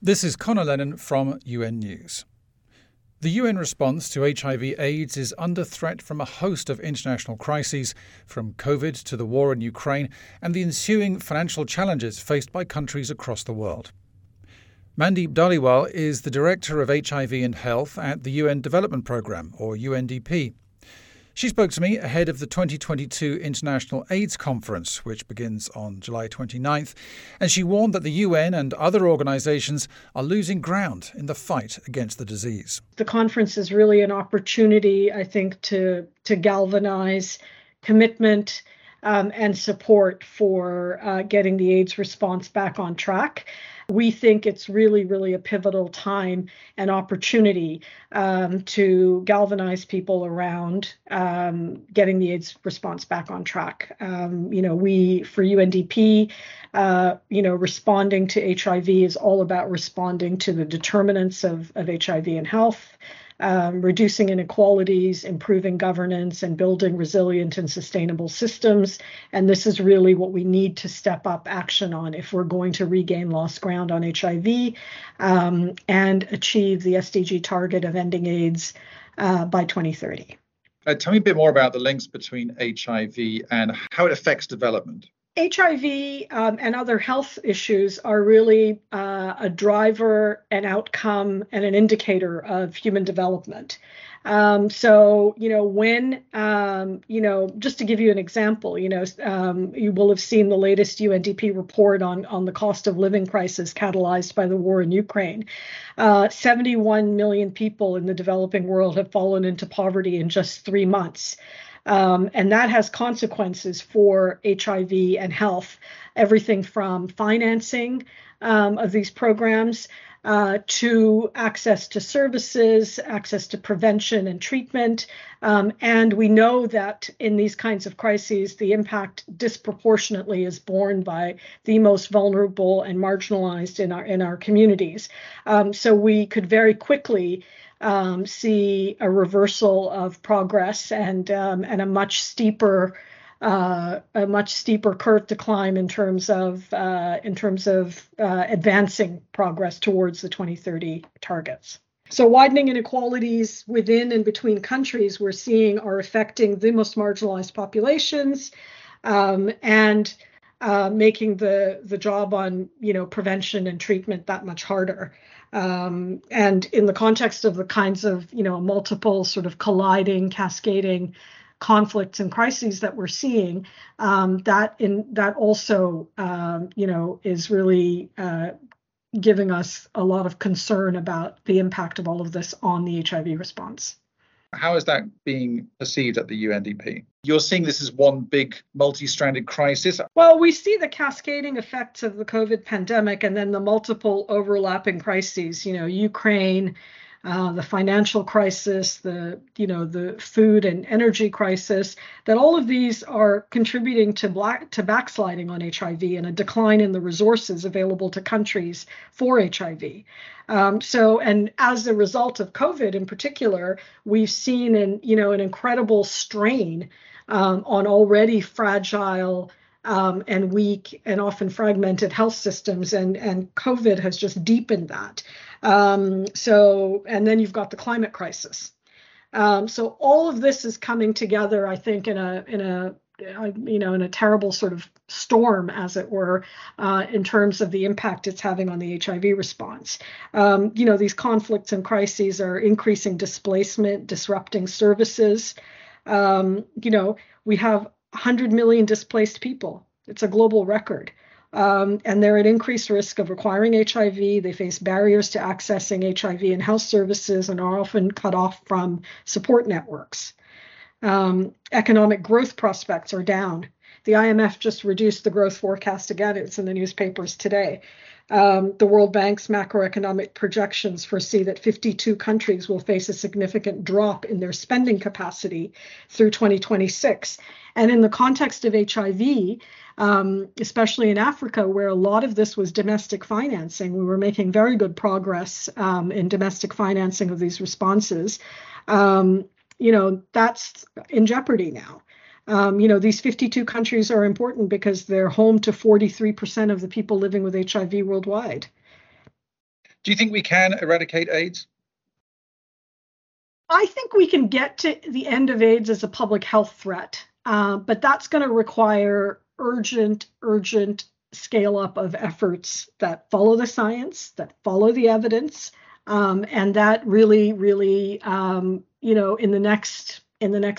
This is Conor Lennon from UN News. The UN response to HIV/AIDS is under threat from a host of international crises, from COVID to the war in Ukraine and the ensuing financial challenges faced by countries across the world. Mandeep Dhaliwal is the Director of HIV and Health at the UN Development Programme, or UNDP. She spoke to me ahead of the 2022 International AIDS Conference, which begins on July 29th, and she warned that the UN and other organisations are losing ground in the fight against the disease. The conference is really an opportunity, I think, to galvanise commitment and support for getting the AIDS response back on track. We think it's really a pivotal time and opportunity to galvanize people around getting the AIDS response back on track. We, for UNDP, responding to HIV is all about responding to the determinants of HIV and health, reducing inequalities, improving governance, and building resilient and sustainable systems. And this is really what we need to step up action on if we're going to regain lost ground on HIV and achieve the SDG target of ending AIDS by 2030. Tell me a bit more about the links between HIV and how it affects development. HIV and other health issues are really a driver, an outcome, and an indicator of human development. Just to give you an example, you will have seen the latest UNDP report on the cost of living crisis catalyzed by the war in Ukraine. 71 million people in the developing world have fallen into poverty in just 3 months. And that has consequences for HIV and health, everything from financing of these programs to access to services, access to prevention and treatment. And we know that in these kinds of crises, the impact disproportionately is borne by the most vulnerable and marginalized in our communities. So we could very quickly see a reversal of progress and a much steeper curve to climb in terms of advancing progress towards the 2030 targets. So widening inequalities within and between countries we're seeing are affecting the most marginalized populations, and making the job on prevention and treatment that much harder. And in the context of the kinds of multiple sort of colliding, cascading conflicts and crises that we're seeing, that also is really giving us a lot of concern about the impact of all of this on the HIV response. How is that being perceived at the UNDP? You're seeing this as one big multi-stranded crisis. Well, we see the cascading effects of the COVID pandemic and then the multiple overlapping crises, Ukraine, the financial crisis, the food and energy crisis, that all of these are contributing to backsliding on HIV and a decline in the resources available to countries for HIV. And as a result of COVID in particular, we've seen an incredible strain on already fragile and weak and often fragmented health systems, and COVID has just deepened that. And then you've got the climate crisis. So all of this is coming together, I think, in a terrible sort of storm, as it were, in terms of the impact it's having on the HIV response. These conflicts and crises are increasing displacement, disrupting services. We have 100 million displaced people. It's a global record. And they're at increased risk of acquiring HIV. They face barriers to accessing HIV and health services and are often cut off from support networks. Economic growth prospects are down. The IMF just reduced the growth forecast again. It's in the newspapers today. The World Bank's macroeconomic projections foresee that 52 countries will face a significant drop in their spending capacity through 2026. And in the context of HIV, especially in Africa, where a lot of this was domestic financing, we were making very good progress in domestic financing of these responses. That's in jeopardy now. These 52 countries are important because they're home to 43% of the people living with HIV worldwide. Do you think we can eradicate AIDS? I think we can get to the end of AIDS as a public health threat, but that's going to require urgent scale up of efforts that follow the science, that follow the evidence, and that really, in the next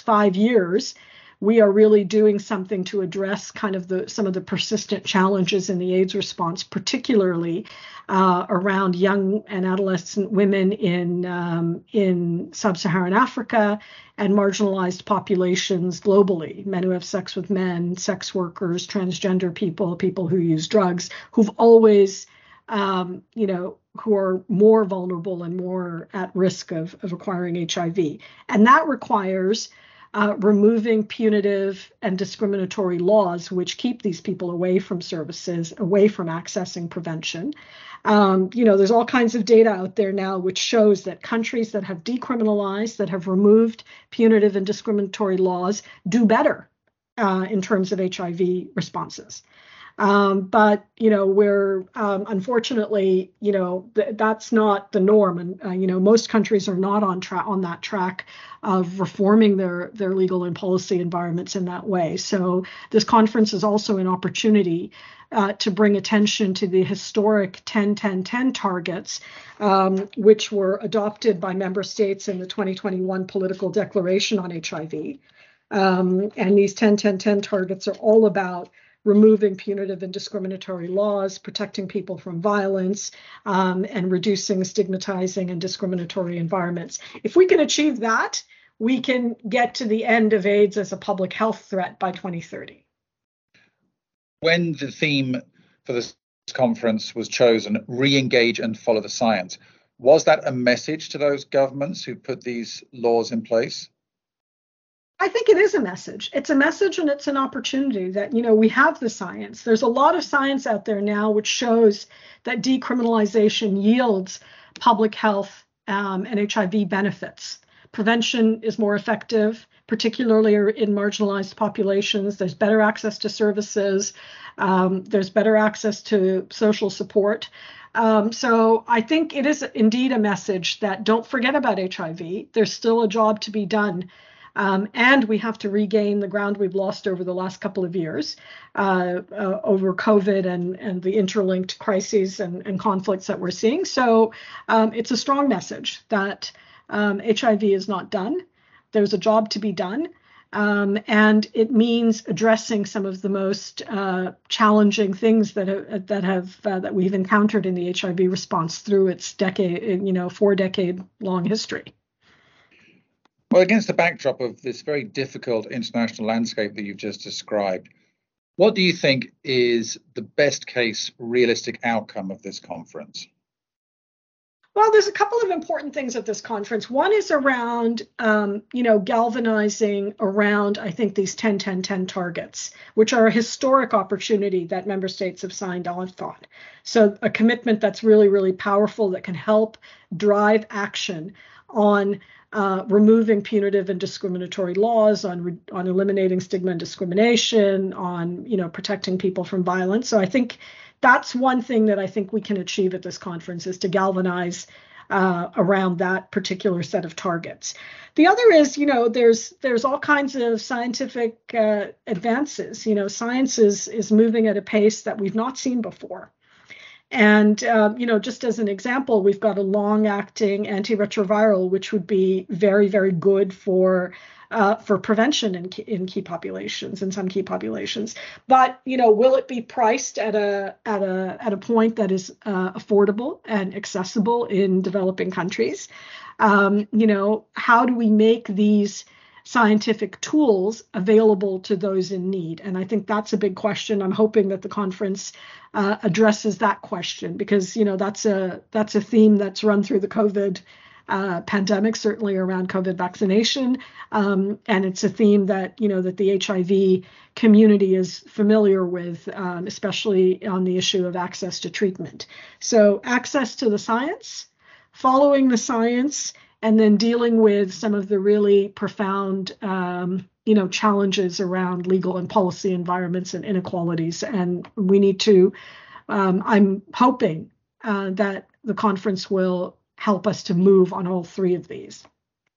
5 years, we are really doing something to address kind of some of the persistent challenges in the AIDS response, particularly around young and adolescent women in sub-Saharan Africa and marginalized populations globally, men who have sex with men, sex workers, transgender people, people who use drugs, who've always, who are more vulnerable and more at risk of acquiring HIV. And that requires removing punitive and discriminatory laws which keep these people away from services, away from accessing prevention. There's all kinds of data out there now which shows that countries that have decriminalized, that have removed punitive and discriminatory laws, do better in terms of HIV responses. We're unfortunately, that's not the norm. And, most countries are not on that track of reforming their legal and policy environments in that way. So this conference is also an opportunity to bring attention to the historic 10-10-10 targets, which were adopted by member states in the 2021 Political Declaration on HIV. And these 10-10-10 targets are all about removing punitive and discriminatory laws, protecting people from violence, and reducing stigmatizing and discriminatory environments. If we can achieve that, we can get to the end of AIDS as a public health threat by 2030. When the theme for this conference was chosen, re-engage and follow the science, was that a message to those governments who put these laws in place? I think it is a message. It's a message and it's an opportunity that, we have the science. There's a lot of science out there now which shows that decriminalization yields public health and HIV benefits. Prevention is more effective, particularly in marginalized populations. There's better access to services. There's better access to social support. So I think it is indeed a message that don't forget about HIV. There's still a job to be done. And we have to regain the ground we've lost over the last couple of years over COVID and the interlinked crises and conflicts that we're seeing. So it's a strong message that HIV is not done. There's a job to be done. And it means addressing some of the most challenging things that we've encountered in the HIV response through its four-decade-long history. Well, against the backdrop of this very difficult international landscape that you've just described, what do you think is the best case realistic outcome of this conference? Well, there's a couple of important things at this conference. One is around, galvanizing around, I think, these 10-10-10 targets, which are a historic opportunity that member states have signed off on. So a commitment that's really, really powerful that can help drive action on removing punitive and discriminatory laws, on eliminating stigma and discrimination, on protecting people from violence. So I think that's one thing that I think we can achieve at this conference is to galvanize around that particular set of targets. The other is, there's all kinds of scientific advances. Science is moving at a pace that we've not seen before. And, just as an example, we've got a long-acting antiretroviral, which would be very, very good for prevention in key populations, in some key populations. But, will it be priced at a point that is affordable and accessible in developing countries? How do we make these scientific tools available to those in need? And I think that's a big question. I'm hoping that the conference addresses that question because, that's a theme that's run through the COVID pandemic, certainly around COVID vaccination. And it's a theme that, that the HIV community is familiar with, especially on the issue of access to treatment. So access to the science, following the science, and then dealing with some of the really profound, challenges around legal and policy environments and inequalities. And we need to, I'm hoping that the conference will help us to move on all three of these.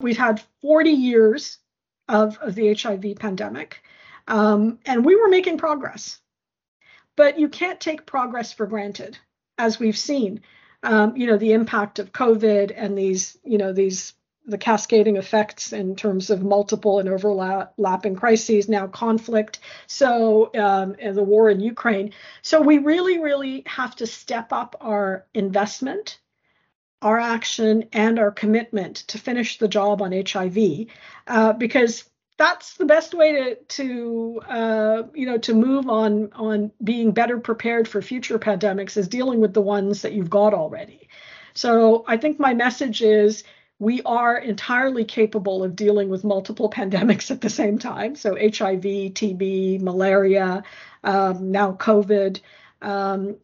We've had 40 years of the HIV pandemic, and we were making progress. But you can't take progress for granted, as we've seen. The impact of COVID and the cascading effects in terms of multiple and overlapping crises, now conflict, and the war in Ukraine. So we really, really have to step up our investment, our action, and our commitment to finish the job on HIV, because that's the best way to move on being better prepared for future pandemics, is dealing with the ones that you've got already. So I think my message is, we are entirely capable of dealing with multiple pandemics at the same time. So HIV, TB, malaria, now COVID, and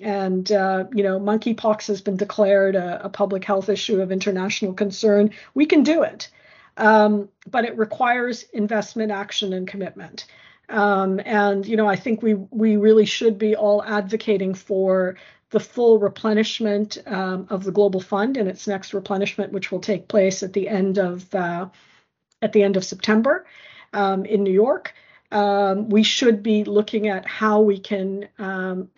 monkeypox has been declared a public health issue of international concern. We can do it, but it requires investment, action, and commitment. I think we really should be all advocating for the full replenishment of the Global Fund and its next replenishment, which will take place at the end of September in New York. We should be looking at how we can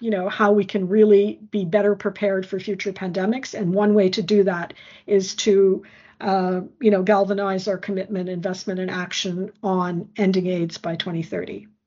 really be better prepared for future pandemics, and one way to do that is to galvanize our commitment, investment, and action on ending AIDS by 2030.